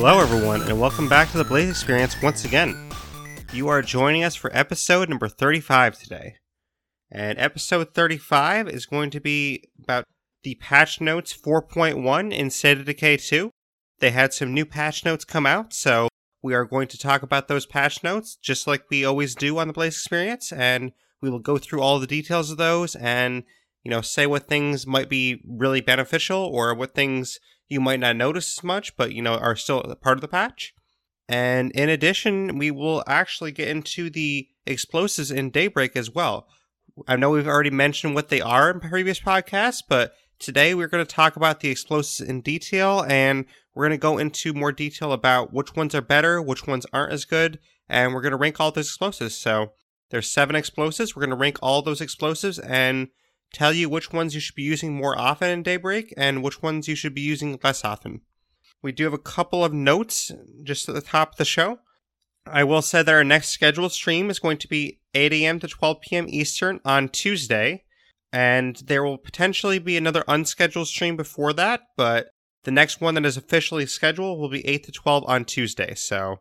Hello everyone, and welcome back to the Blaise XPerience once again. You are joining us for episode number 35 today. And episode 35 is going to be about the patch notes 4.1 in State of Decay 2. They had some new patch notes come out, so we are going to talk about those patch notes, just like we always do on the Blaise XPerience, and we will go through all the details of those and, you know, say what things might be really beneficial or what things you might not notice as much, but, you know, are still part of the patch. And in addition, we will actually get into the explosives in Daybreak as well. I know we've already mentioned what they are in previous podcasts, but today we're going to talk about the explosives in detail, and we're going to go into more detail about which ones are better, which ones aren't as good, and we're going to rank all those explosives. So there's 7 explosives. We're going to rank all those explosives and tell you which ones you should be using more often in Daybreak and which ones you should be using less often. We do have a couple of notes just at the top of the show. I will say that our next scheduled stream is going to be 8 a.m. to 12 p.m. Eastern on Tuesday, and there will potentially be another unscheduled stream before that, but the next one that is officially scheduled will be 8 to 12 on Tuesday. So,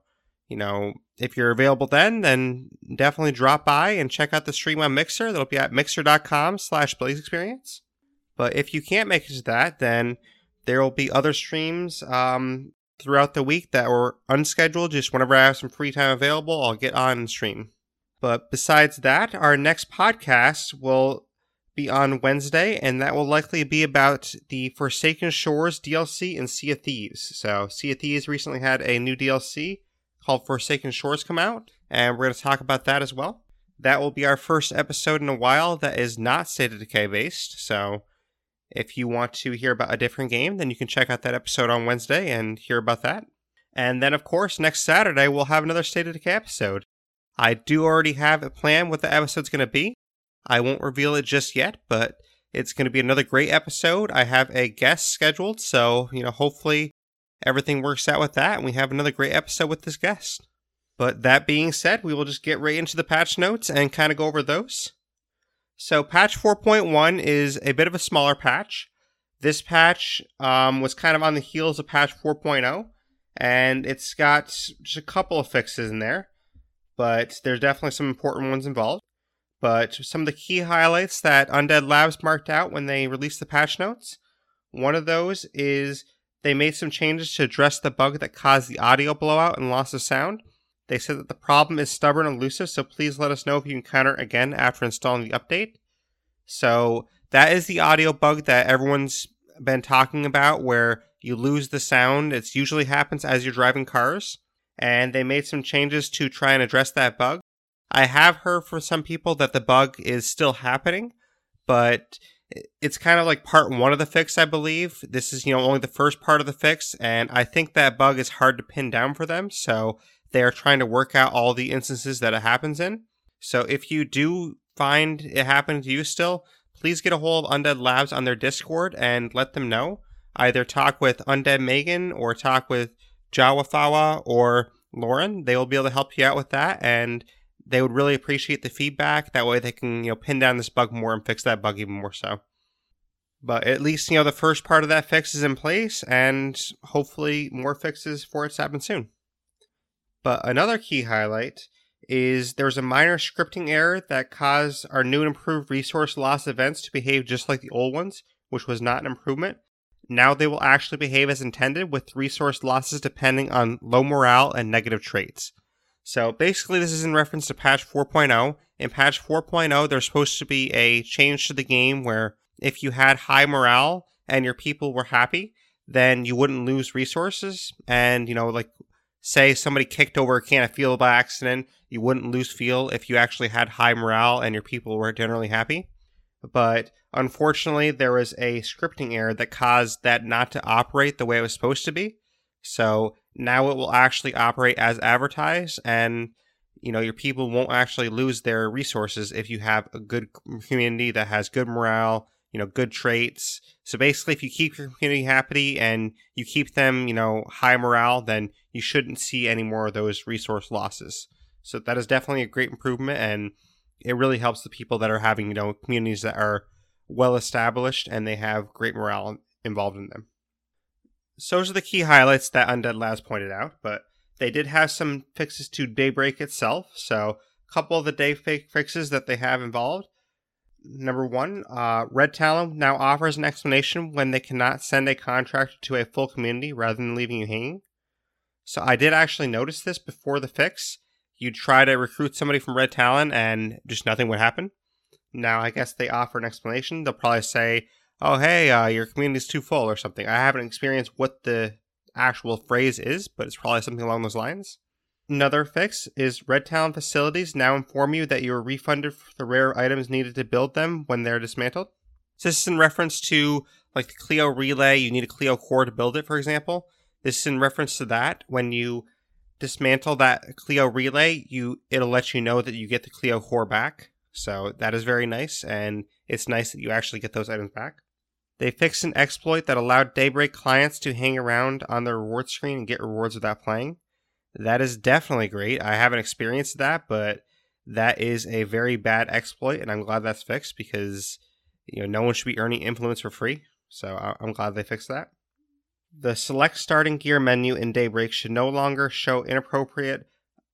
you know, if you're available then definitely drop by and check out the stream on Mixer. That'll be at mixer.com/BlaiseXperience. But if you can't make it to that, then there will be other streams throughout the week that were unscheduled. Just whenever I have some free time available, I'll get on and stream. But besides that, our next podcast will be on Wednesday, and that will likely be about the Forsaken Shores DLC and Sea of Thieves. So Sea of Thieves recently had a new DLC called Forsaken Shores come out, and we're going to talk about that as well. That will be our first episode in a while that is not State of Decay based, so if you want to hear about a different game, then you can check out that episode on Wednesday and hear about that. And then, of course, next Saturday, we'll have another State of Decay episode. I do already have a plan what the episode's going to be. I won't reveal it just yet, but it's going to be another great episode. I have a guest scheduled, so, you know, hopefully everything works out with that, and we have another great episode with this guest. But that being said, we will just get right into the patch notes and kind of go over those. So patch 4.1 is a bit of a smaller patch. This patch was kind of on the heels of patch 4.0, and it's got just a couple of fixes in there, but there's definitely some important ones involved. But some of the key highlights that Undead Labs marked out when they released the patch notes, one of those is they made some changes to address the bug that caused the audio blowout and loss of sound. They said that the problem is stubborn and elusive, so please let us know if you encounter it again after installing the update. So that is the audio bug that everyone's been talking about, where you lose the sound. It usually happens as you're driving cars, and they made some changes to try and address that bug. I have heard from some people that the bug is still happening, but it's kind of like part one of the fix, I believe. This is, you know, only the first part of the fix, and I think that bug is hard to pin down for them, so they are trying to work out all the instances that it happens in. So if you do find it happening to you still, please get a hold of Undead Labs on their Discord and let them know. Either talk with Undead Megan or talk with Jawafawa or Lauren. They will be able to help you out with that, and they would really appreciate the feedback. That way they can, you know, pin down this bug more and fix that bug even more so. But at least, you know, the first part of that fix is in place, and hopefully more fixes for it to happen soon. But another key highlight is there was a minor scripting error that caused our new and improved resource loss events to behave just like the old ones, which was not an improvement. Now they will actually behave as intended, with resource losses depending on low morale and negative traits. So basically this is in reference to patch 4.0. In patch 4.0, there's supposed to be a change to the game where if you had high morale and your people were happy, then you wouldn't lose resources. And, you know, like, say somebody kicked over a can of fuel by accident, you wouldn't lose fuel if you actually had high morale and your people were generally happy. But unfortunately, there was a scripting error that caused that not to operate the way it was supposed to be. So now it will actually operate as advertised, and, you know, your people won't actually lose their resources if you have a good community that has good morale, you know, good traits. So basically, if you keep your community happy and you keep them, you know, high morale, then you shouldn't see any more of those resource losses. So that is definitely a great improvement, and it really helps the people that are having, you know, communities that are well established and they have great morale involved in them. So those are the key highlights that Undead Labs pointed out, but they did have some fixes to Daybreak itself. So a couple of the day fixes that they have involved. Number one, Red Talon now offers an explanation when they cannot send a contractor to a full community rather than leaving you hanging. So I did actually notice this before the fix. You try to recruit somebody from Red Talon and just nothing would happen. Now I guess they offer an explanation. They'll probably say, oh, hey, your community's too full or something. I haven't experienced what the actual phrase is, but it's probably something along those lines. Another fix is Red Talon facilities now inform you that you are refunded for the rare items needed to build them when they're dismantled. So this is in reference to like the CLEO Relay. You need a CLEO Core to build it, for example. This is in reference to that. When you dismantle that CLEO Relay, it'll let you know that you get the CLEO Core back. So that is very nice, and it's nice that you actually get those items back. They fixed an exploit that allowed Daybreak clients to hang around on their reward screen and get rewards without playing. That is definitely great. I haven't experienced that, but that is a very bad exploit, and I'm glad that's fixed because no one should be earning influence for free. So I'm glad they fixed that. The select starting gear menu in Daybreak should no longer show inappropriate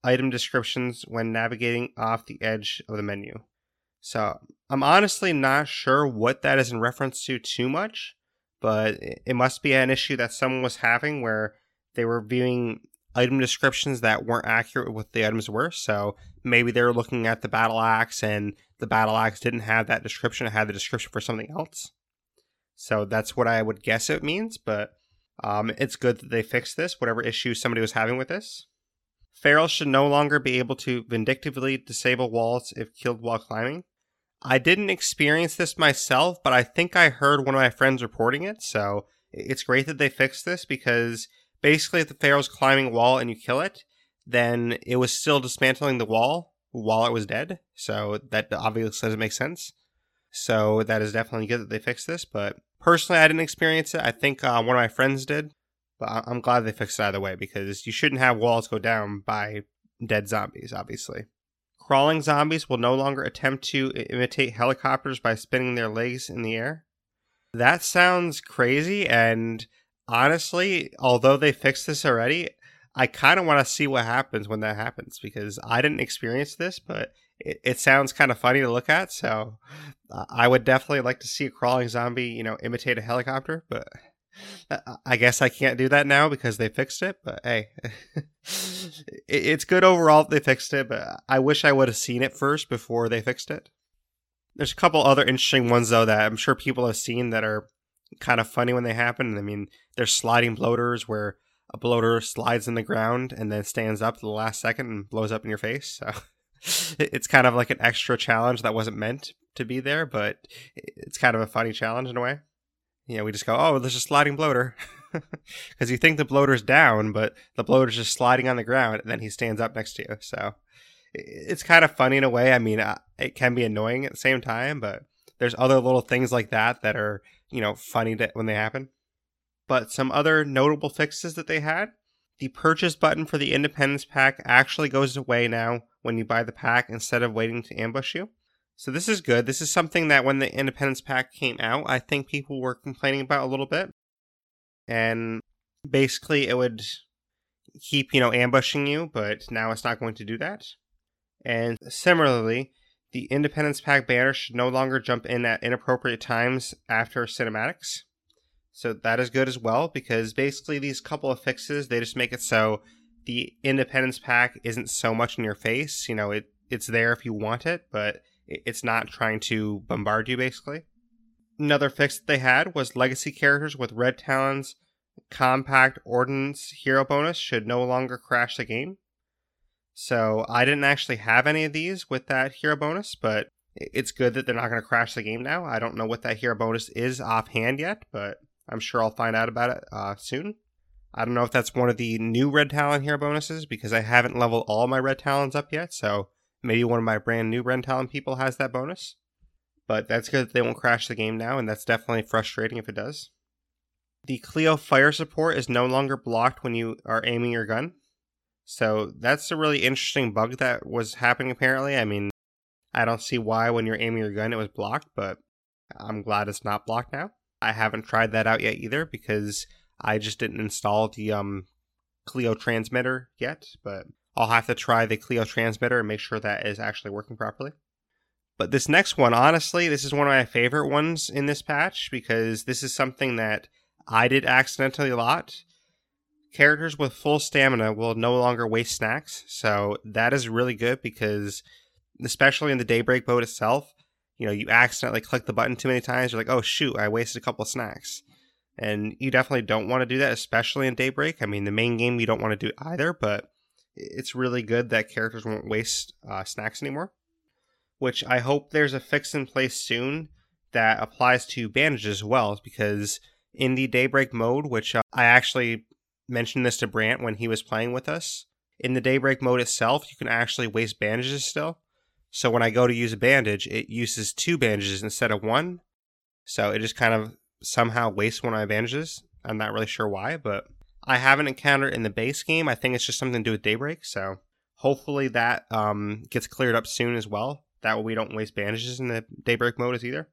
item descriptions when navigating off the edge of the menu. So I'm honestly not sure what that is in reference to too much, but it must be an issue that someone was having where they were viewing item descriptions that weren't accurate with what the items were. So maybe they were looking at the battle axe and the battle axe didn't have that description. It had the description for something else. So that's what I would guess it means, but it's good that they fixed this, whatever issue somebody was having with this. Feral should no longer be able to vindictively disable walls if killed while climbing. I didn't experience this myself, but I think I heard one of my friends reporting it. So it's great that they fixed this because basically, if the Feral's climbing a wall and you kill it, then it was still dismantling the wall while it was dead. So that obviously doesn't make sense. So that is definitely good that they fixed this. But personally, I didn't experience it. I think one of my friends did. But I'm glad they fixed it either way because you shouldn't have walls go down by dead zombies, obviously. Crawling zombies will no longer attempt to imitate helicopters by spinning their legs in the air. That sounds crazy and... honestly, although they fixed this already, I kind of want to see what happens when that happens because I didn't experience this, but it sounds kind of funny to look at. So I would definitely like to see a crawling zombie, imitate a helicopter, but I guess I can't do that now because they fixed it. But hey, it's good overall that they fixed it, but I wish I would have seen it first before they fixed it. There's a couple other interesting ones, though, that I'm sure people have seen that are kind of funny when they happen. I mean, there's sliding bloaters where a bloater slides in the ground and then stands up to the last second and blows up in your face. So it's kind of like an extra challenge that wasn't meant to be there, but it's kind of a funny challenge in a way. We just go, oh, there's a sliding bloater because you think the bloater's down, but the bloater's just sliding on the ground and then he stands up next to you. So it's kind of funny in a way. I mean, it can be annoying at the same time, but there's other little things like that are funny when they happen. But some other notable fixes that they had. The purchase button for the Independence Pack actually goes away now when you buy the pack instead of waiting to ambush you. So this is good. This is something that when the Independence Pack came out, I think people were complaining about a little bit. And basically it would keep, ambushing you, but now it's not going to do that. And similarly, the Independence Pack banner should no longer jump in at inappropriate times after cinematics. So that is good as well, because basically these couple of fixes, they just make it so the Independence Pack isn't so much in your face. It's there if you want it, but it's not trying to bombard you, basically. Another fix that they had was legacy characters with Red Talon's Compact Ordnance Hero bonus should no longer crash the game. So I didn't actually have any of these with that hero bonus, but it's good that they're not going to crash the game now. I don't know what that hero bonus is offhand yet, but I'm sure I'll find out about it soon. I don't know if that's one of the new Red Talon hero bonuses because I haven't leveled all my Red Talons up yet. So maybe one of my brand new Red Talon people has that bonus, but that's good that they won't crash the game now. And that's definitely frustrating if it does. The CLEO fire support is no longer blocked when you are aiming your gun. So that's a really interesting bug that was happening apparently. I mean, I don't see why when you're aiming your gun it was blocked, but I'm glad it's not blocked now. I haven't tried that out yet either because I just didn't install the CLEO transmitter yet, but I'll have to try the CLEO transmitter and make sure that is actually working properly. But this next one, honestly, this is one of my favorite ones in this patch because this is something that I did accidentally a lot. Characters with full stamina will no longer waste snacks, so that is really good because, especially in the Daybreak mode itself, you know, you accidentally click the button too many times, you're like, oh shoot, I wasted a couple of snacks. And you definitely don't want to do that, especially in Daybreak. I mean, the main game you don't want to do either, but it's really good that characters won't waste snacks anymore. Which I hope there's a fix in place soon that applies to bandages as well, because in the Daybreak mode, which I actually mentioned this to Brant when he was playing with us, in the Daybreak mode itself, you can actually waste bandages still. So when I go to use a bandage, it uses two bandages instead of one. So it just kind of somehow wastes one of my bandages. I'm not really sure why, but I haven't encountered it in the base game. I think it's just something to do with Daybreak. So hopefully that gets cleared up soon as well. That way we don't waste bandages in the Daybreak mode as either.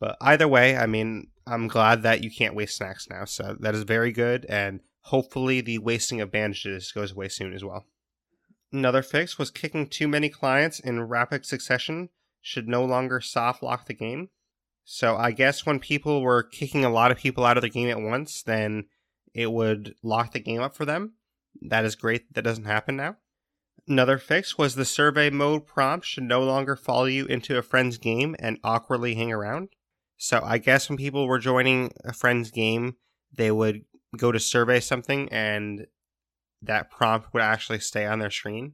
But either way, I mean, I'm glad that you can't waste snacks now. So that is very good. And hopefully the wasting of bandages goes away soon as well. Another fix was kicking too many clients in rapid succession should no longer soft lock the game. So I guess when people were kicking a lot of people out of the game at once, then it would lock the game up for them. That is great. That doesn't happen now. Another fix was the survey mode prompt should no longer follow you into a friend's game and awkwardly hang around. So I guess when people were joining a friend's game, they would go to survey something and that prompt would actually stay on their screen.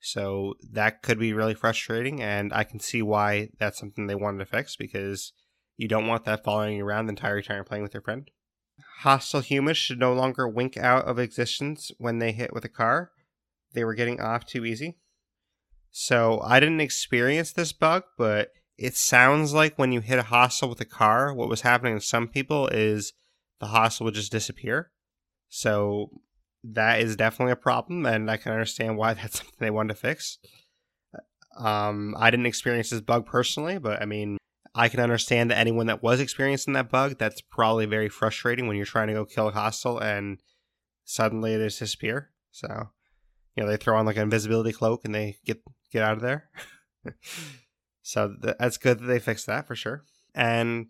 So that could be really frustrating, and I can see why that's something they wanted to fix, because you don't want that following you around the entire time you're playing with your friend. Hostile humans should no longer wink out of existence when they hit with a car. They were getting off too easy. So I didn't experience this bug, but it sounds like when you hit a hostile with a car, what was happening to some people is the hostile would just disappear. So that is definitely a problem, and I can understand why that's something they wanted to fix. I didn't experience this bug personally, but I mean, I can understand that anyone that was experiencing that bug, that's probably very frustrating when you're trying to go kill a hostile and suddenly they just disappear. So, you know, they throw on like an invisibility cloak and they get out of there. So that's good that they fixed that for sure. And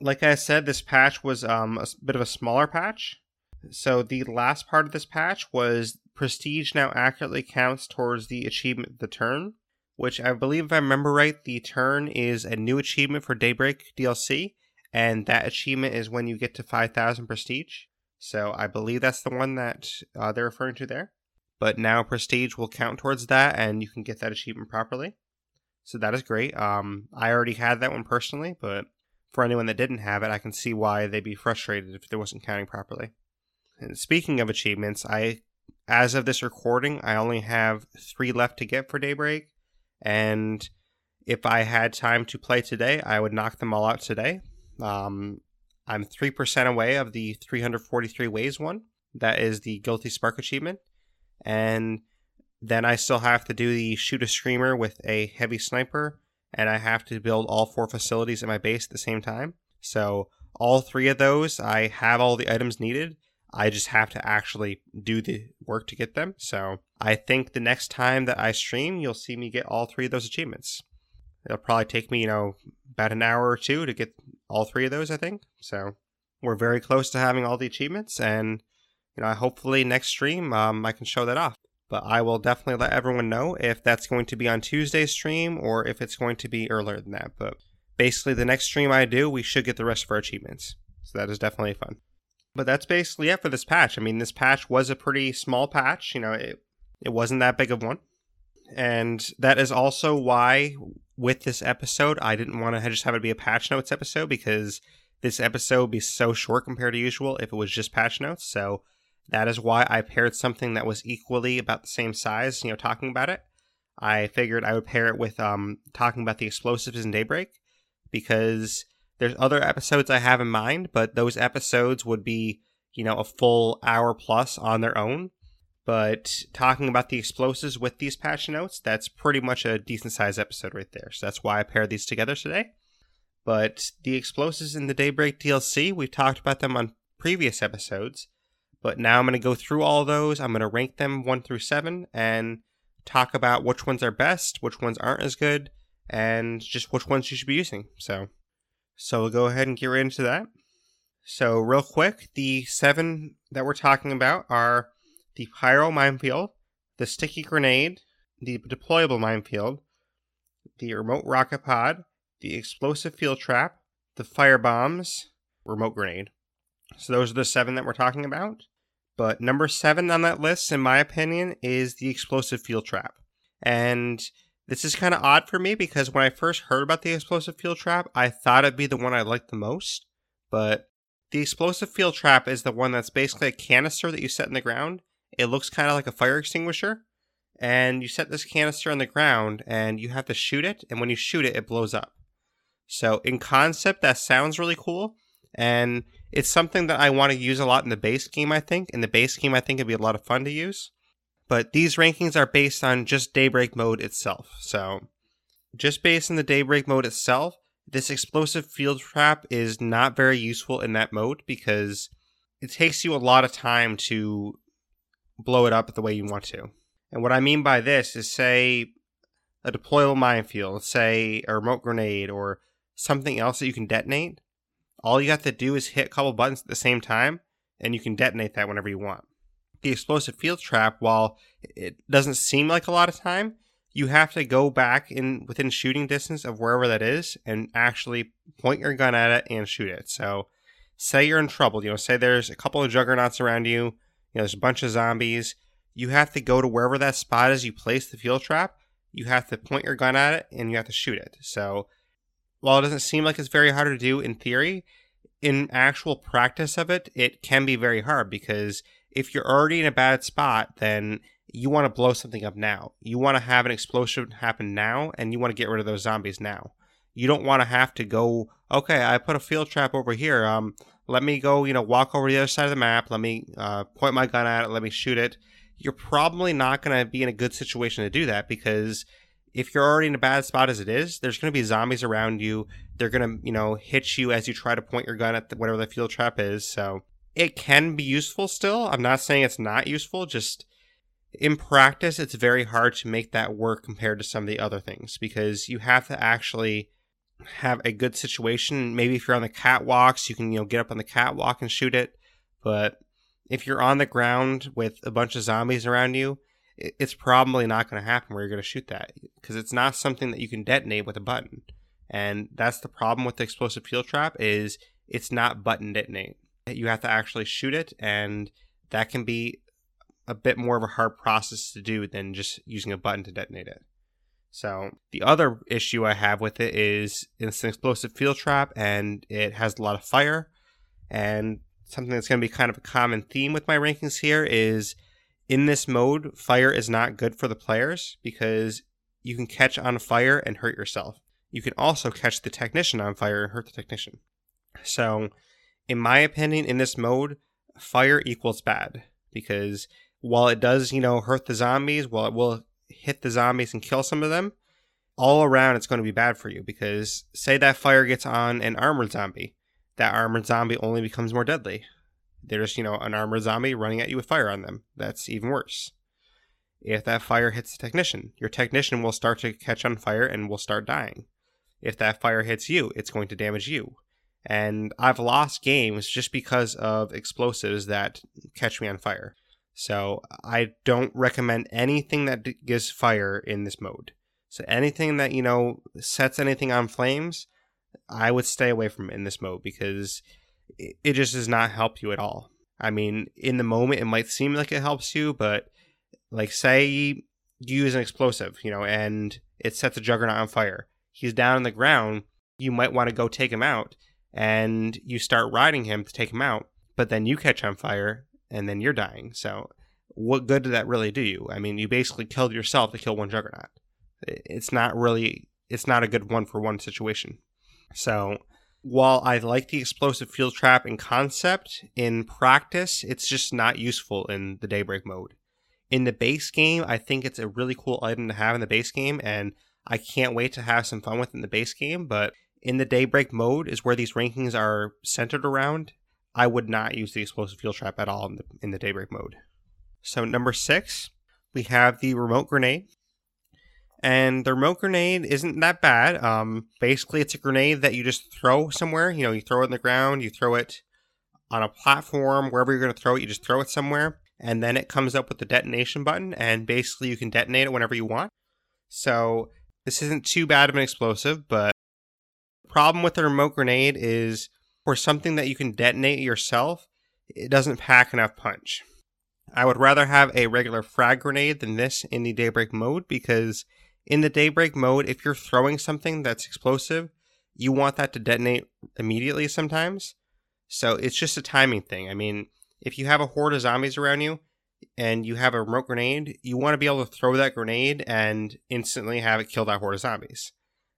like I said, this patch was a bit of a smaller patch. So the last part of this patch was prestige now accurately counts towards the achievement of the turn, which I believe if I remember right, the turn is a new achievement for Daybreak DLC. And that achievement is when you get to 5,000 prestige. So I believe that's the one that they're referring to there. But now prestige will count towards that and you can get that achievement properly. So that is great. I already had that one personally, but for anyone that didn't have it, I can see why they'd be frustrated if it wasn't counting properly. And speaking of achievements, as of this recording, I only have 3 left to get for Daybreak. And if I had time to play today, I would knock them all out today. I'm 3% away of the 343 Ways one. That is the Guilty Spark achievement. And then I still have to do the shoot a streamer with a heavy sniper, and I have to build all 4 facilities in my base at the same time. So all 3 of those, I have all the items needed. I just have to actually do the work to get them. So I think the next time that I stream, you'll see me get all 3 of those achievements. It'll probably take me, you know, about an hour or 2 to get all 3 of those, I think. So we're very close to having all the achievements, and you know, hopefully next stream I can show that off. But I will definitely let everyone know if that's going to be on Tuesday's stream or if it's going to be earlier than that. But basically the next stream I do, we should get the rest of our achievements. So that is definitely fun. But that's basically it for this patch. I mean, this patch was a pretty small patch. You know, it wasn't that big of one. And that is also why with this episode, I didn't want to just have it be a patch notes episode, because this episode would be so short compared to usual if it was just patch notes. So that is why I paired something that was equally about the same size, you know, talking about it. I figured I would pair it with talking about the explosives in Daybreak, because there's other episodes I have in mind, but those episodes would be, you know, a full hour plus on their own. But talking about the explosives with these patch notes, that's pretty much a decent sized episode right there. So that's why I paired these together today. But the explosives in the Daybreak DLC, we've talked about them on previous episodes. But now I'm going to go through all those. I'm going to rank them 1 through 7 and talk about which ones are best, which ones aren't as good, and just which ones you should be using. So we'll go ahead and get right into that. So real quick, the 7 that we're talking about are the Pyro Minefield, the Sticky Grenade, the Deployable Minefield, the Remote Rocket Pod, the Explosive Field Trap, the Fire Bombs, Remote Grenade. So those are the 7 that we're talking about. But number 7 on that list, in my opinion, is the Explosive Field Trap. And this is kind of odd for me because when I first heard about the Explosive Field Trap, I thought it'd be the one I liked the most. But the Explosive Field Trap is the one that's basically a canister that you set in the ground. It looks kind of like a fire extinguisher. And you set this canister on the ground and you have to shoot it. And when you shoot it, it blows up. So in concept, that sounds really cool. And it's something that I want to use a lot in the base game, I think. In the base game, I think it'd be a lot of fun to use. But these rankings are based on just Daybreak mode itself. So just based on the Daybreak mode itself, this Explosive Field Trap is not very useful in that mode because it takes you a lot of time to blow it up the way you want to. And what I mean by this is, say, a deployable minefield, say a remote grenade or something else that you can detonate. All you have to do is hit a couple buttons at the same time, and you can detonate that whenever you want. The Explosive Field Trap, while it doesn't seem like a lot of time, you have to go back in within shooting distance of wherever that is and actually point your gun at it and shoot it. So say you're in trouble. You know, say there's a couple of juggernauts around you. You know, there's a bunch of zombies. You have to go to wherever that spot is you place the field trap. You have to point your gun at it, and you have to shoot it. So while it doesn't seem like it's very hard to do in theory, in actual practice of it, it can be very hard because if you're already in a bad spot, then you want to blow something up now. You want to have an explosion happen now, and you want to get rid of those zombies now. You don't want to have to go, okay, I put a field trap over here. Let me go, walk over to the other side of the map. Let me point my gun at it. Let me shoot it. You're probably not going to be in a good situation to do that because if you're already in a bad spot as it is, there's going to be zombies around you. They're going to, hit you as you try to point your gun at whatever the field trap is. So it can be useful still. I'm not saying it's not useful. Just in practice, it's very hard to make that work compared to some of the other things because you have to actually have a good situation. Maybe if you're on the catwalks, you can, get up on the catwalk and shoot it. But if you're on the ground with a bunch of zombies around you, it's probably not going to happen where you're going to shoot that because it's not something that you can detonate with a button. And that's the problem with the Explosive Field Trap is it's not button detonate. You have to actually shoot it, and that can be a bit more of a hard process to do than just using a button to detonate it. So the other issue I have with it is it's an Explosive Field Trap, and it has a lot of fire. And something that's going to be kind of a common theme with my rankings here is in this mode, fire is not good for the players because you can catch on fire and hurt yourself. You can also catch the technician on fire and hurt the technician. So, in my opinion, in this mode, fire equals bad because while it does, hurt the zombies, while it will hit the zombies and kill some of them, all around it's going to be bad for you because say that fire gets on an armored zombie, that armored zombie only becomes more deadly. They're just, an armored zombie running at you with fire on them. That's even worse. If that fire hits the technician, your technician will start to catch on fire and will start dying. If that fire hits you, it's going to damage you. And I've lost games just because of explosives that catch me on fire. So I don't recommend anything that gives fire in this mode. So anything that, sets anything on flames, I would stay away from in this mode because it just does not help you at all. I mean, in the moment, it might seem like it helps you, but like say you use an explosive, and it sets a juggernaut on fire. He's down on the ground. You might want to go take him out and you start riding him to take him out, but then you catch on fire and then you're dying. So what good did that really do you? I mean, you basically killed yourself to kill one juggernaut. It's not a good one-for-one situation. So while I like the Explosive Field Trap in concept, in practice, it's just not useful in the Daybreak mode. In the base game, I think it's a really cool item to have in the base game, and I can't wait to have some fun with it in the base game, but in the Daybreak mode is where these rankings are centered around. I would not use the explosive fuel trap at all in the Daybreak mode. So number 6, we have the remote grenade. And the remote grenade isn't that bad. Basically, it's a grenade that you just throw somewhere. You know, you throw it on the ground, you throw it on a platform, wherever you're going to throw it, you just throw it somewhere. And then it comes up with the detonation button, and basically you can detonate it whenever you want. So this isn't too bad of an explosive, but the problem with the remote grenade is for something that you can detonate yourself, it doesn't pack enough punch. I would rather have a regular frag grenade than this in the Daybreak mode, because in the Daybreak mode, if you're throwing something that's explosive, you want that to detonate immediately sometimes. So it's just a timing thing. I mean, if you have a horde of zombies around you and you have a remote grenade, you want to be able to throw that grenade and instantly have it kill that horde of zombies.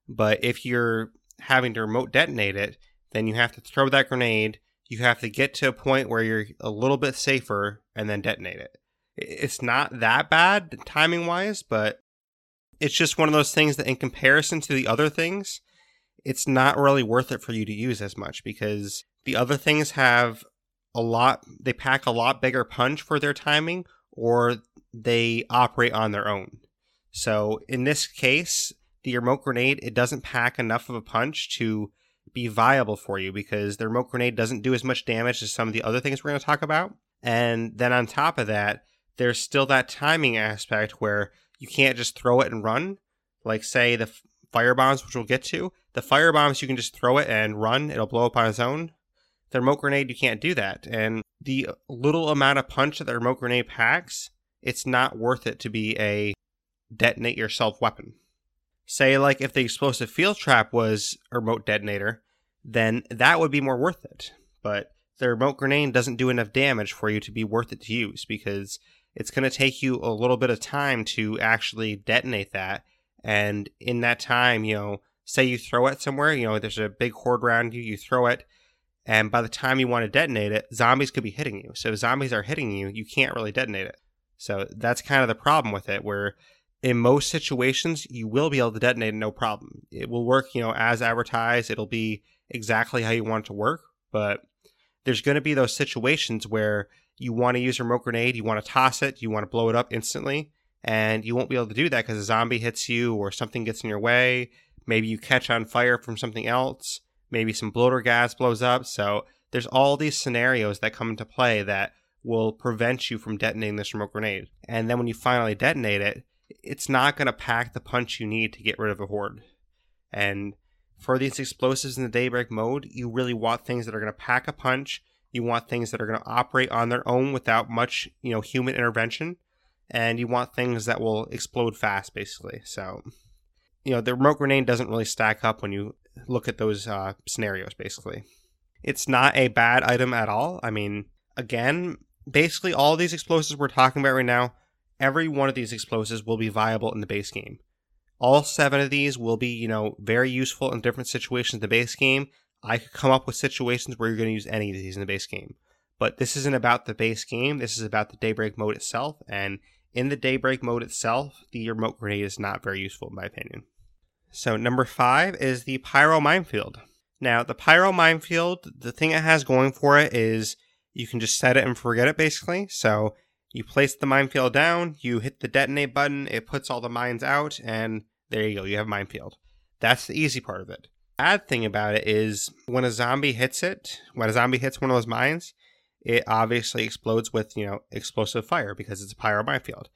But if you're having to remote detonate it, then you have to throw that grenade, you have to get to a point where you're a little bit safer and then detonate it. It's not that bad timing-wise, but it's just one of those things that in comparison to the other things, it's not really worth it for you to use as much, because the other things have they pack a lot bigger punch for their timing, or they operate on their own. So in this case, the remote grenade, it doesn't pack enough of a punch to be viable for you, because the remote grenade doesn't do as much damage as some of the other things we're going to talk about. And then on top of that, there's still that timing aspect where you can't just throw it and run. Like, say, the fire bombs, which we'll get to. The fire bombs, you can just throw it and run. It'll blow up on its own. The remote grenade, you can't do that. And the little amount of punch that the remote grenade packs, it's not worth it to be a detonate-yourself weapon. Say, like, if the explosive field trap was a remote detonator, then that would be more worth it. But the remote grenade doesn't do enough damage for you to be worth it to use, because it's going to take you a little bit of time to actually detonate that. And in that time, you know, say you throw it somewhere, you know, there's a big horde around you, you throw it, and by the time you want to detonate it, zombies could be hitting you. So if zombies are hitting you, you can't really detonate it. So that's kind of the problem with it, where in most situations, you will be able to detonate it, no problem. It will work, you know, as advertised. It'll be exactly how you want it to work. But there's going to be those situations where you want to use a remote grenade, you want to toss it, you want to blow it up instantly, and you won't be able to do that because a zombie hits you or something gets in your way. Maybe you catch on fire from something else. Maybe some bloater gas blows up. So there's all these scenarios that come into play that will prevent you from detonating this remote grenade. And then when you finally detonate it, it's not going to pack the punch you need to get rid of a horde. And for these explosives in the Daybreak mode, you really want things that are going to pack a punch. You want things that are going to operate on their own without much, you know, human intervention. And you want things that will explode fast, basically. So, you know, the remote grenade doesn't really stack up when you look at those scenarios, basically. It's not a bad item at all. I mean, again, basically all these explosives we're talking about right now, every one of these explosives will be viable in the base game. All 7 of these will be, you know, very useful in different situations in the base game. I could come up with situations where you're going to use any of these in the base game. But this isn't about the base game. This is about the Daybreak mode itself. And in the Daybreak mode itself, the remote grenade is not very useful, in my opinion. So number 5 is the Pyro Minefield. Now, the Pyro Minefield, the thing it has going for it is you can just set it and forget it, basically. So you place the minefield down, you hit the detonate button, it puts all the mines out, and there you go, you have a minefield. That's the easy part of it. Bad thing about it is when a zombie hits one of those mines, it obviously explodes with, you know, explosive fire because it's a pyro minefield.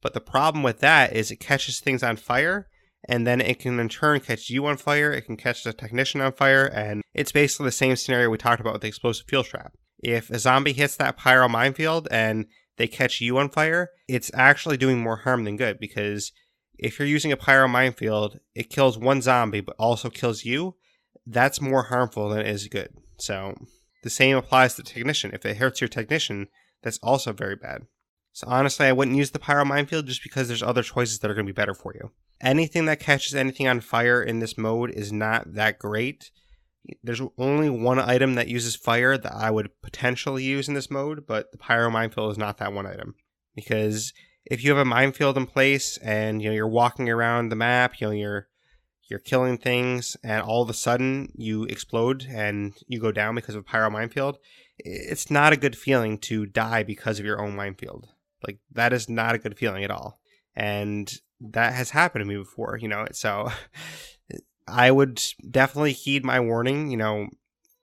But the problem with that is it catches things on fire, and then it can in turn catch you on fire, it can catch the technician on fire, and it's basically the same scenario we talked about with the explosive fuel trap. If a zombie hits that pyro minefield and they catch you on fire, it's actually doing more harm than good, because if you're using a pyro minefield, it kills one zombie but also kills you. That's more harmful than it is good. So the same applies to the technician. If it hurts your technician, that's also very bad. So honestly, I wouldn't use the pyro minefield just because there's other choices that are going to be better for you. Anything that catches anything on fire in this mode is not that great. There's only one item that uses fire that I would potentially use in this mode, but the pyro minefield is not that one item. Because if you have a minefield in place and, you know, you're walking around the map, you know, you're killing things, and all of a sudden you explode and you go down because of a pyro minefield, it's not a good feeling to die because of your own minefield. Like, that is not a good feeling at all. And that has happened to me before, you know, so I would definitely heed my warning, you know,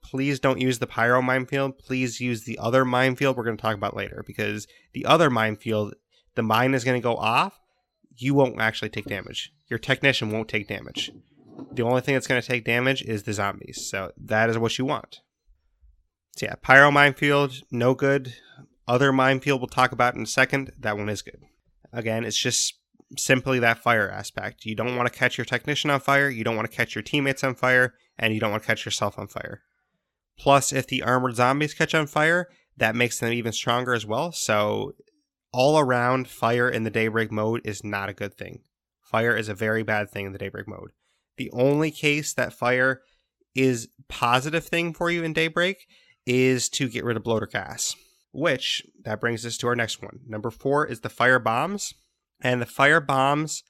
please don't use the pyro minefield. Please use the other minefield we're going to talk about later, because the other minefield, the mine is going to go off. You won't actually take damage. Your technician won't take damage. The only thing that's going to take damage is the zombies. So that is what you want. So yeah, pyro minefield, no good. Other minefield we'll talk about in a second. That one is good. Again, it's just simply that fire aspect. You don't want to catch your technician on fire. You don't want to catch your teammates on fire. And you don't want to catch yourself on fire. Plus, if the armored zombies catch on fire, that makes them even stronger as well. So all around, fire in the Daybreak mode is not a good thing. Fire is a very bad thing in the Daybreak mode. The only case that fire is a positive thing for you in Daybreak is to get rid of bloater gas. Which, that brings us to our next one. Number 4 is the fire bombs. And the fire bombs,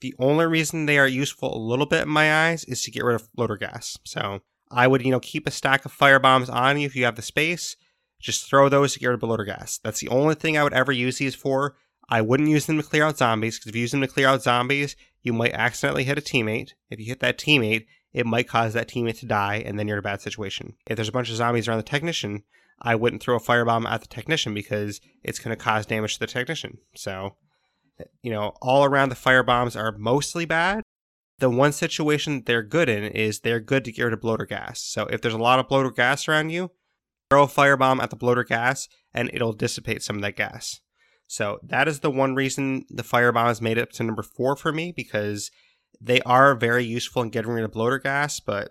the only reason they are useful a little bit in my eyes is to get rid of bloater gas. So I would, you know, keep a stack of fire bombs on you if you have the space. Just throw those to get rid of bloater gas. That's the only thing I would ever use these for. I wouldn't use them to clear out zombies, because if you use them to clear out zombies, you might accidentally hit a teammate. If you hit that teammate, it might cause that teammate to die, and then you're in a bad situation. If there's a bunch of zombies around the technician, I wouldn't throw a firebomb at the technician, because it's going to cause damage to the technician. So, you know, all around the firebombs are mostly bad. The one situation they're good in is they're good to get rid of bloater gas. So if there's a lot of bloater gas around you, throw a firebomb at the bloater gas, and it'll dissipate some of that gas. So that is the one reason the firebombs made it up to number 4 for me, because they are very useful in getting rid of bloater gas, but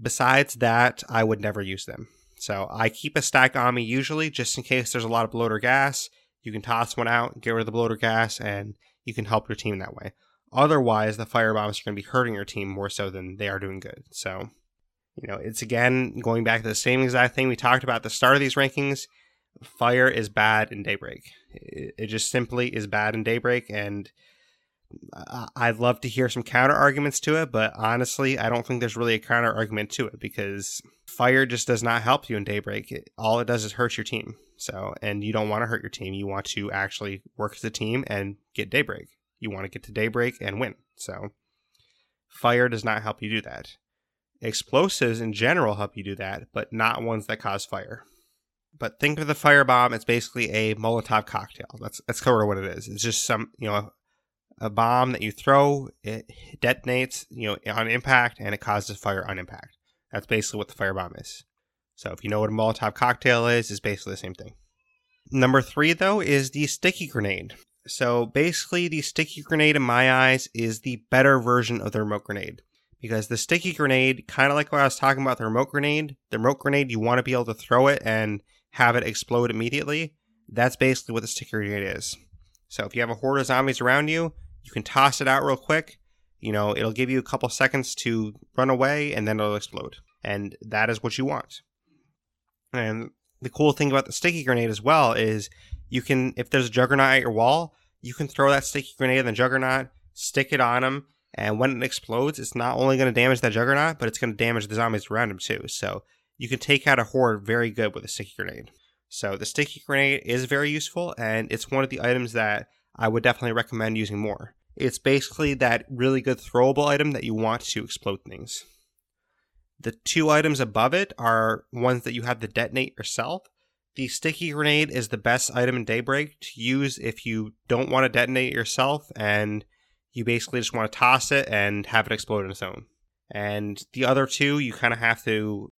besides that, I would never use them. So I keep a stack on me usually, just in case there's a lot of bloater gas. You can toss one out, get rid of the bloater gas, and you can help your team that way. Otherwise, the firebombs are going to be hurting your team more so than they are doing good. So, you know, it's again going back to the same exact thing we talked about at the start of these rankings. Fire is bad in Daybreak. It just simply is bad in Daybreak, and I'd love to hear some counter arguments to it, but honestly, I don't think there's really a counter argument to it, because fire just does not help you in Daybreak. All it does is hurt your team. So, and you don't want to hurt your team. You want to actually work as a team and get Daybreak. You want to get to Daybreak and win. So fire does not help you do that. Explosives in general help you do that, but not ones that cause fire. But think of the firebomb as basically a Molotov cocktail. That's sort of what it is. It's just some, you know, a bomb that you throw, it detonates, you know, on impact, and it causes fire on impact. That's basically what the firebomb is. So if you know what a Molotov cocktail is, it's basically the same thing. Number 3, though, is the sticky grenade. So basically, the sticky grenade, in my eyes, is the better version of the remote grenade. Because the sticky grenade, kind of like what I was talking about, the remote grenade, you want to be able to throw it and have it explode immediately. That's basically what the sticky grenade is. So if you have a horde of zombies around you, you can toss it out real quick. You know, it'll give you a couple seconds to run away, and then it'll explode. And that is what you want. And the cool thing about the sticky grenade as well is you can, if there's a juggernaut at your wall, you can throw that sticky grenade in the juggernaut, stick it on him, and when it explodes, it's not only going to damage that juggernaut, but it's going to damage the zombies around him too. So you can take out a horde very good with a sticky grenade. So the sticky grenade is very useful, and it's one of the items that I would definitely recommend using more. It's basically that really good throwable item that you want to explode things. The 2 items above it are ones that you have to detonate yourself. The sticky grenade is the best item in Daybreak to use if you don't want to detonate it yourself, and you basically just want to toss it and have it explode on its own. And the other 2, you kind of have to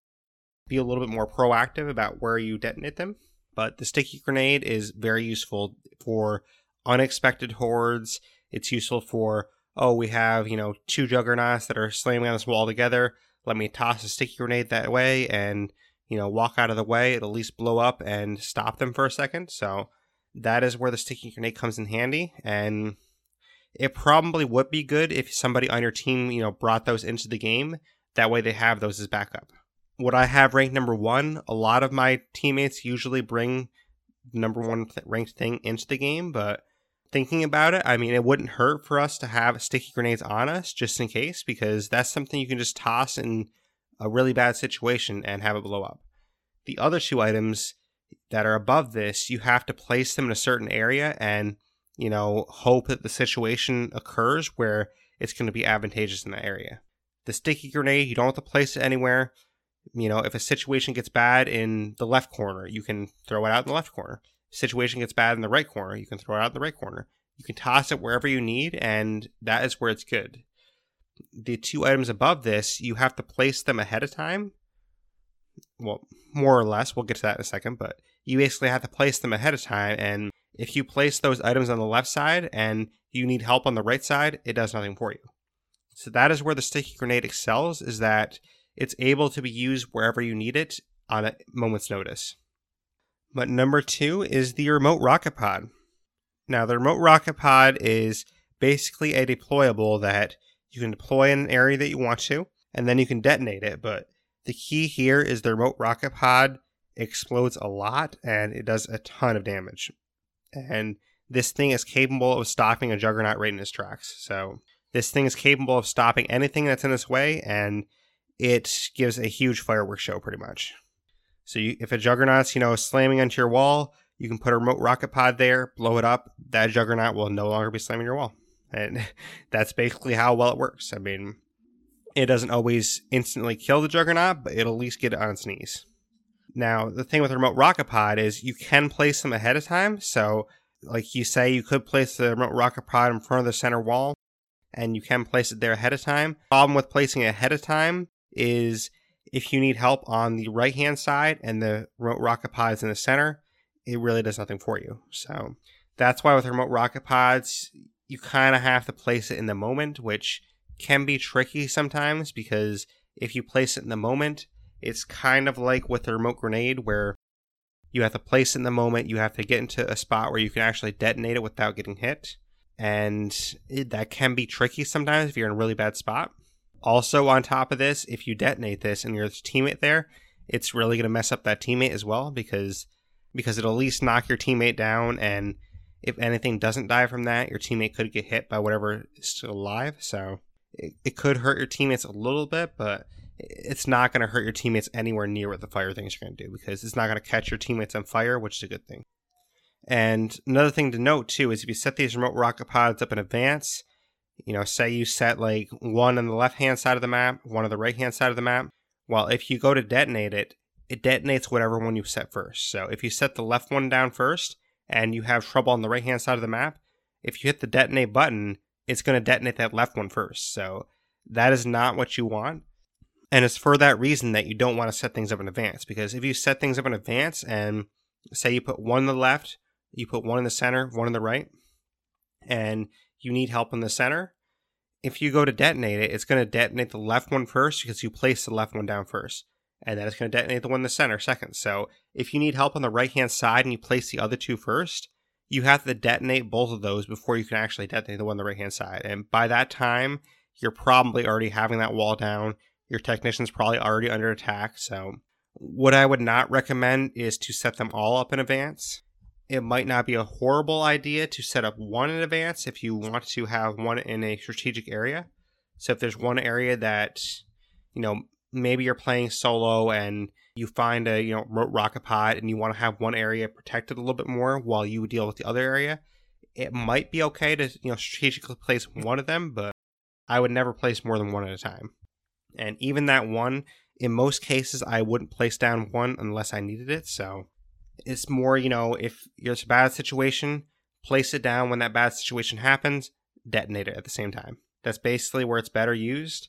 be a little bit more proactive about where you detonate them. But the sticky grenade is very useful for unexpected hordes. It's useful for, we have, 2 juggernauts that are slamming on this wall together. Let me toss a sticky grenade that way and, walk out of the way. It'll at least blow up and stop them for a second. So that is where the sticky grenade comes in handy. And it probably would be good if somebody on your team, brought those into the game. That way they have those as backup. What I have ranked number 1, a lot of my teammates usually bring number 1 ranked thing into the game, but thinking about it, I mean, it wouldn't hurt for us to have sticky grenades on us just in case, because that's something you can just toss in a really bad situation and have it blow up. The other two items that are above this, you have to place them in a certain area and, you know, hope that the situation occurs where it's going to be advantageous in that area. The sticky grenade, you don't have to place it anywhere. You know, if a situation gets bad in the left corner, you can throw it out in the left corner. If a situation gets bad in the right corner, you can throw it out in the right corner. You can toss it wherever you need, and that is where it's good. The two items above this, you have to place them ahead of time. Well, more or less, we'll get to that in a second, but you basically have to place them ahead of time, and if you place those items on the left side and you need help on the right side, it does nothing for you. So that is where the sticky grenade excels, is that it's able to be used wherever you need it on a moment's notice. But number two is the remote rocket pod. Now, the remote rocket pod is basically a deployable that you can deploy in an area that you want to, and then you can detonate it. But the key here is the remote rocket pod explodes a lot, and it does a ton of damage. And this thing is capable of stopping a juggernaut right in its tracks. So this thing is capable of stopping anything that's in its way, and it gives a huge fireworks show pretty much. So if a juggernaut's, slamming onto your wall, you can put a remote rocket pod there, blow it up. That juggernaut will no longer be slamming your wall. And that's basically how well it works. I mean, it doesn't always instantly kill the juggernaut, but it'll at least get it on its knees. Now, the thing with the remote rocket pod is you can place them ahead of time. So like you say, you could place the remote rocket pod in front of the center wall, and you can place it there ahead of time. Problem with placing it ahead of time is if you need help on the right-hand side and the remote rocket pod is in the center, it really does nothing for you. So that's why with remote rocket pods, you kind of have to place it in the moment, which can be tricky sometimes because if you place it in the moment, it's kind of like with the remote grenade where you have to place it in the moment, you have to get into a spot where you can actually detonate it without getting hit. And that can be tricky sometimes if you're in a really bad spot. Also, on top of this, if you detonate this and your teammate there, it's really going to mess up that teammate as well because it'll at least knock your teammate down. And if anything doesn't die from that, your teammate could get hit by whatever is still alive. So it could hurt your teammates a little bit, but it's not going to hurt your teammates anywhere near what the fire things are going to do because it's not going to catch your teammates on fire, which is a good thing. And another thing to note, too, is if you set these remote rocket pods up in advance, say you set like one on the left-hand side of the map, one on the right-hand side of the map. Well, if you go to detonate it, it detonates whatever one you set first. So if you set the left one down first and you have trouble on the right-hand side of the map, if you hit the detonate button, it's going to detonate that left one first. So that is not what you want. And it's for that reason that you don't want to set things up in advance, because if you set things up in advance and say you put one on the left, you put one in the center, one on the right, and you need help in the center, if you go to detonate it, it's going to detonate the left one first because you place the left one down first. And then it's going to detonate the one in the center second. So if you need help on the right-hand side and you place the other two first, you have to detonate both of those before you can actually detonate the one on the right-hand side. And by that time, you're probably already having that wall down. Your technician's probably already under attack. So what I would not recommend is to set them all up in advance. It might not be a horrible idea to set up one in advance if you want to have one in a strategic area. So if there's one area that, maybe you're playing solo and you find a, remote rocket pod and you want to have one area protected a little bit more while you deal with the other area, it might be okay to, strategically place one of them, but I would never place more than one at a time. And even that one, in most cases, I wouldn't place down one unless I needed it, so it's more, if there's a bad situation, place it down when that bad situation happens, detonate it at the same time. That's basically where it's better used.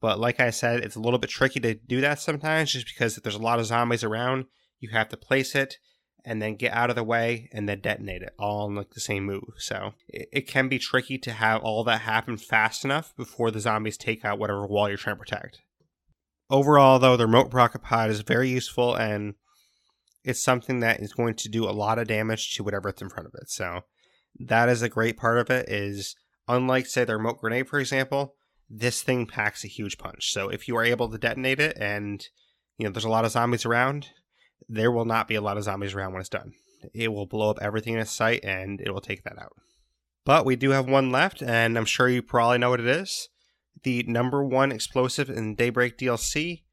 But like I said, it's a little bit tricky to do that sometimes just because if there's a lot of zombies around, you have to place it and then get out of the way and then detonate it all in the same move. So it can be tricky to have all that happen fast enough before the zombies take out whatever wall you're trying to protect. Overall, though, the remote rocket pod is very useful and it's something that is going to do a lot of damage to whatever it's in front of it. So that is a great part of it is, unlike, say, the remote grenade, for example, this thing packs a huge punch. So if you are able to detonate it and, there's a lot of zombies around, there will not be a lot of zombies around when it's done. It will blow up everything in its sight and it will take that out. But we do have one left, and I'm sure you probably know what it is. The number one explosive in Daybreak DLC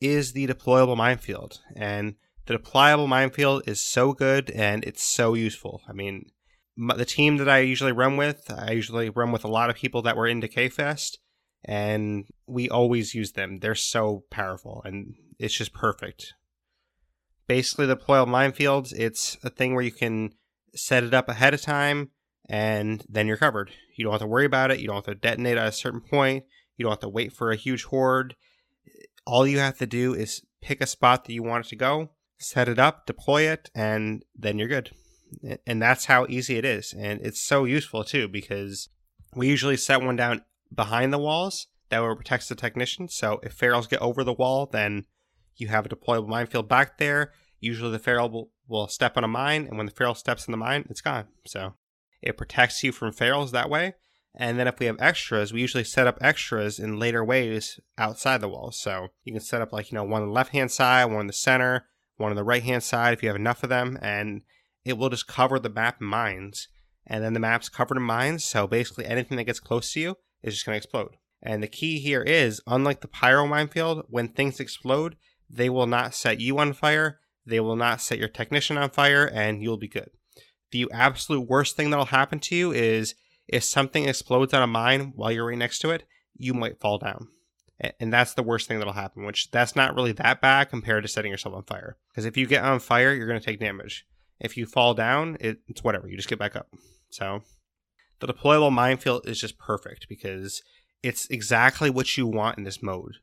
is the deployable minefield. And The deployable minefield is so good and it's so useful. I mean, the team that I usually run with a lot of people that were in Decayfest, and we always use them. They're so powerful, and it's just perfect. Basically, the deployable minefields, it's a thing where you can set it up ahead of time, and then you're covered. You don't have to worry about it. You don't have to detonate at a certain point. You don't have to wait for a huge horde. All you have to do is pick a spot that you want it to go, set it up, deploy it, and then you're good. And that's how easy it is. And it's so useful, too, because we usually set one down behind the walls. That will protect the technician. So if ferals get over the wall, then you have a deployable minefield back there. Usually the feral will step on a mine, and when the feral steps on the mine, it's gone. So it protects you from ferals that way. And then if we have extras, we usually set up extras in later waves outside the walls. So you can set up one on the left-hand side, one in the center, one on the right-hand side if you have enough of them, and it will just cover the map in mines. And then the map's covered in mines, so basically anything that gets close to you is just going to explode. And the key here is, unlike the pyro minefield, when things explode, they will not set you on fire, they will not set your technician on fire, and you'll be good. The absolute worst thing that'll happen to you is if something explodes on a mine while you're right next to it, you might fall down. And that's the worst thing that'll happen, which that's not really that bad compared to setting yourself on fire. Because if you get on fire, you're going to take damage. If you fall down, it's whatever. You just get back up. So the deployable minefield is just perfect because it's exactly what you want in this mode.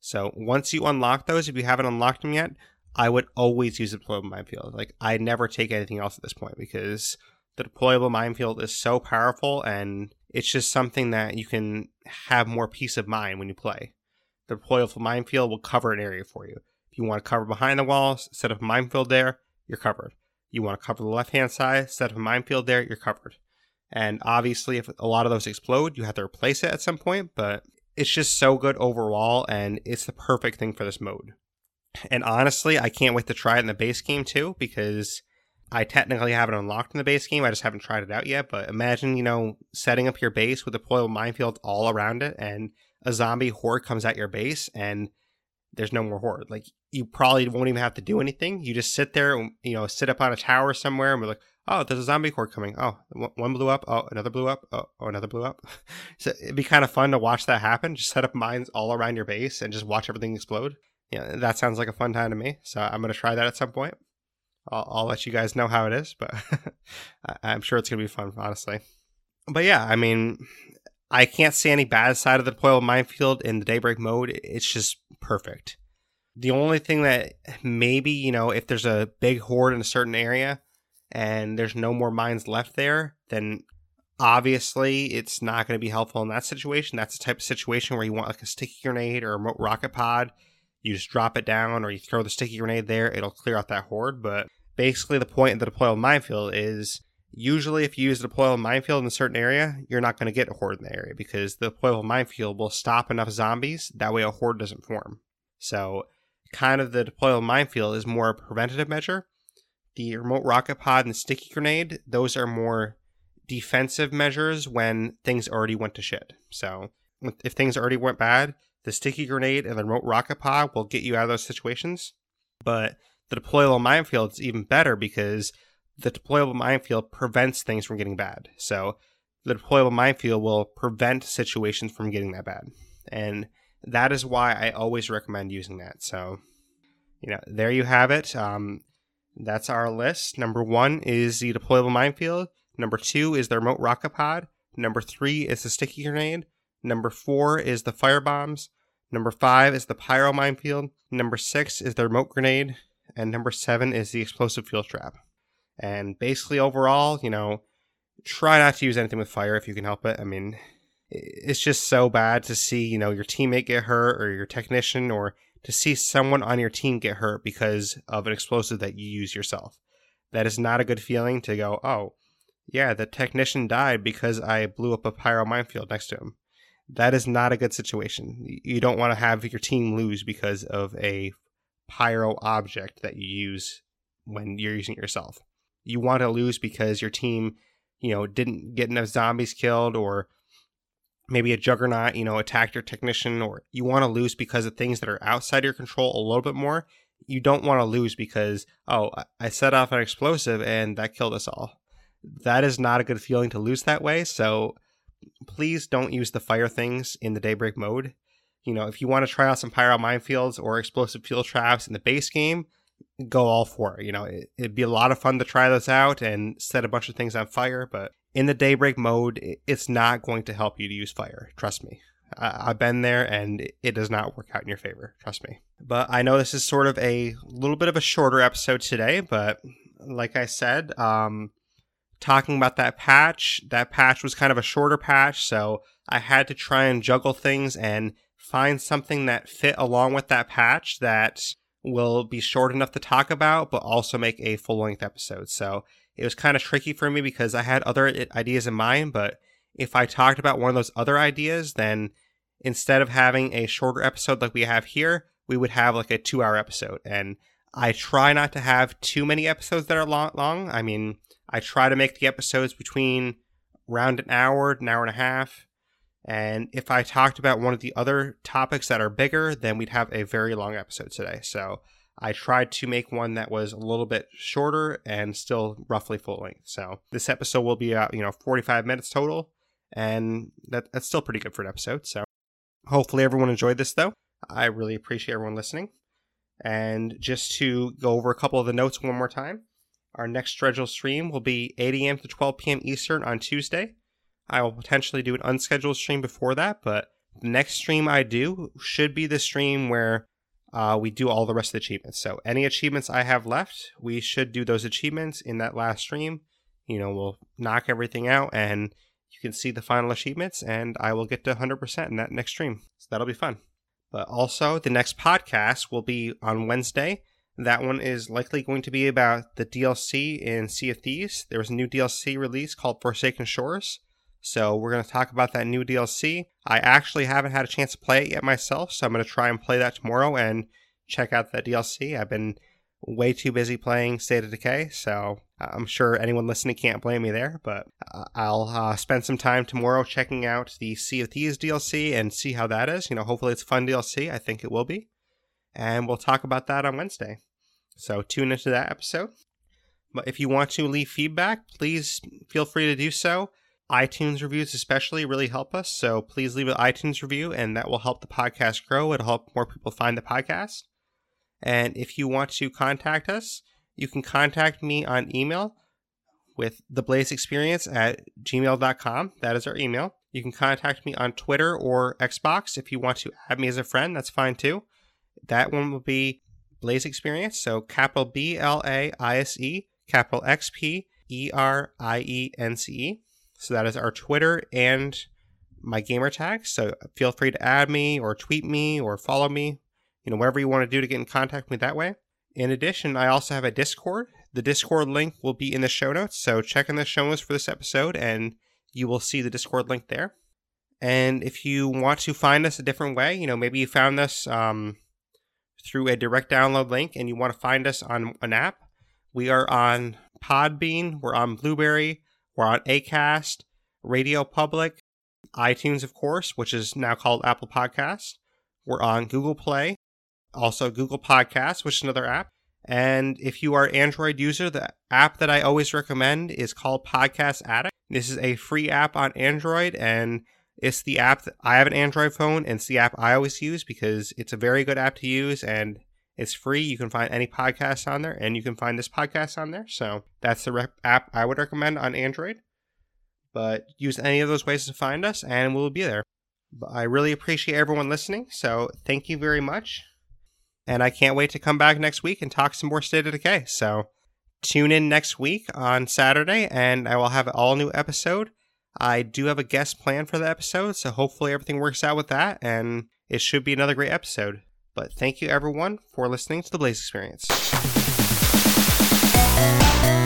So once you unlock those, if you haven't unlocked them yet, I would always use the deployable minefield. I never take anything else at this point because the deployable minefield is so powerful, and it's just something that you can have more peace of mind when you play. The deployable minefield will cover an area for you. If you want to cover behind the walls, set up a minefield there, you're covered. You want to cover the left-hand side, set up a minefield there, you're covered. And obviously, if a lot of those explode, you have to replace it at some point, but it's just so good overall, and it's the perfect thing for this mode. And honestly, I can't wait to try it in the base game too, because I technically haven't unlocked in the base game. I just haven't tried it out yet, but imagine, setting up your base with a deployable minefield all around it, and a zombie horde comes at your base, and there's no more horde. You probably won't even have to do anything. You just sit there, sit up on a tower somewhere, and we're like, oh, there's a zombie horde coming. Oh, one blew up. Oh, another blew up. Oh, another blew up. So it'd be kind of fun to watch that happen. Just set up mines all around your base and just watch everything explode. Yeah, that sounds like a fun time to me. So I'm going to try that at some point. I'll let you guys know how it is, but I'm sure it's going to be fun, honestly. But yeah, I mean, I can't see any bad side of the deployable minefield in the Daybreak mode. It's just perfect. The only thing that maybe, if there's a big horde in a certain area and there's no more mines left there, then obviously it's not going to be helpful in that situation. That's the type of situation where you want a sticky grenade or a remote rocket pod. You just drop it down or you throw the sticky grenade there. It'll clear out that horde. But basically the point of the deployable minefield is usually if you use the deployable minefield in a certain area, you're not going to get a horde in the area because the deployable minefield will stop enough zombies. That way a horde doesn't form. So kind of the deployable minefield is more a preventative measure. The remote rocket pod and the sticky grenade, those are more defensive measures when things already went to shit. So if things already went bad, the sticky grenade and the remote rocket pod will get you out of those situations. But the deployable minefield is even better because the deployable minefield prevents things from getting bad. So the deployable minefield will prevent situations from getting that bad. And that is why I always recommend using that. So, there you have it. That's our list. Number 1 is the deployable minefield. Number 2 is the remote rocket pod. Number 3 is the sticky grenade. Number 4 is the firebombs. Number 5 is the pyro minefield. Number 6 is the remote grenade. And number 7 is the explosive fuel trap. And basically overall, try not to use anything with fire if you can help it. I mean, it's just so bad to see, your teammate get hurt or your technician or to see someone on your team get hurt because of an explosive that you use yourself. That is not a good feeling to go, oh, yeah, the technician died because I blew up a pyro minefield next to him. That is not a good situation. You don't want to have your team lose because of a pyro object that you use when you're using it yourself. You want to lose because your team, didn't get enough zombies killed, or maybe a juggernaut, attacked your technician, or you want to lose because of things that are outside your control a little bit more. you don't want to lose because, oh, I set off an explosive and that killed us all. That is not a good feeling to lose that way. So please don't use the fire things in the Daybreak mode. You know, if you want to try out some pyro minefields or explosive fuel traps in the base game, go all for it. You know, it'd be a lot of fun to try those out and set a bunch of things on fire. But in the Daybreak mode, it's not going to help you to use fire. Trust me. I've been there, and it does not work out in your favor. Trust me. But I know this is sort of a little bit of a shorter episode today. But like I said, talking about that patch was kind of a shorter patch. So I had to try and juggle things and find something that fit along with that patch that will be short enough to talk about, but also make a full-length episode. So it was kind of tricky for me because I had other ideas in mind, but if I talked about one of those other ideas, then instead of having a shorter episode like we have here, we would have like a 2-hour episode. And I try not to have too many episodes that are long. I mean, I try to make the episodes between around an hour and a half. And if I talked about one of the other topics that are bigger, then we'd have a very long episode today. So I tried to make one that was a little bit shorter and still roughly full length. So this episode will be about, 45 minutes total. And that's still pretty good for an episode. So hopefully everyone enjoyed this, though. I really appreciate everyone listening. And just to go over a couple of the notes one more time, our next scheduled stream will be 8 a.m. to 12 p.m. Eastern on Tuesday. I will potentially do an unscheduled stream before that, but the next stream I do should be the stream where we do all the rest of the achievements. So any achievements I have left, we should do those achievements in that last stream. We'll knock everything out and you can see the final achievements, and I will get to 100% in that next stream. So that'll be fun. But also, the next podcast will be on Wednesday. That one is likely going to be about the DLC in Sea of Thieves. There was a new DLC release called Forsaken Shores. So we're going to talk about that new DLC. I actually haven't had a chance to play it yet myself, so I'm going to try and play that tomorrow and check out that DLC. I've been way too busy playing State of Decay, so I'm sure anyone listening can't blame me there, but I'll spend some time tomorrow checking out the Sea of Thieves DLC and see how that is. Hopefully it's fun DLC. I think it will be. And we'll talk about that on Wednesday. So tune into that episode. But if you want to leave feedback, please feel free to do so. iTunes reviews especially really help us, so please leave an iTunes review, and that will help the podcast grow. It'll help more people find the podcast. And if you want to contact us, you can contact me on email with theblaisexperience@gmail.com. That is our email. You can contact me on Twitter or Xbox if you want to add me as a friend. That's fine too. That one will be Blaise XPerience, so capital BLAISE, capital XPerience. So that is our Twitter and my gamer tag. So feel free to add me or tweet me or follow me, whatever you want to do to get in contact with me that way. In addition, I also have a Discord. The Discord link will be in the show notes. So check in the show notes for this episode and you will see the Discord link there. And if you want to find us a different way, maybe you found us through a direct download link and you want to find us on an app. We are on Podbean. We're on Blueberry. We're on Acast, Radio Public, iTunes, of course, which is now called Apple Podcasts. We're on Google Play, also Google Podcasts, which is another app. And if you are an Android user, the app that I always recommend is called Podcast Addict. This is a free app on Android, and it's the app that I have an Android phone, and it's the app I always use because it's a very good app to use, and it's free. You can find any podcast on there, and you can find this podcast on there. So that's the app I would recommend on Android. But use any of those ways to find us, and we'll be there. But I really appreciate everyone listening, so thank you very much. And I can't wait to come back next week and talk some more State of Decay. So tune in next week on Saturday, and I will have an all-new episode. I do have a guest planned for the episode, so hopefully everything works out with that, and it should be another great episode. But thank you, everyone, for listening to The Blaise XPerience.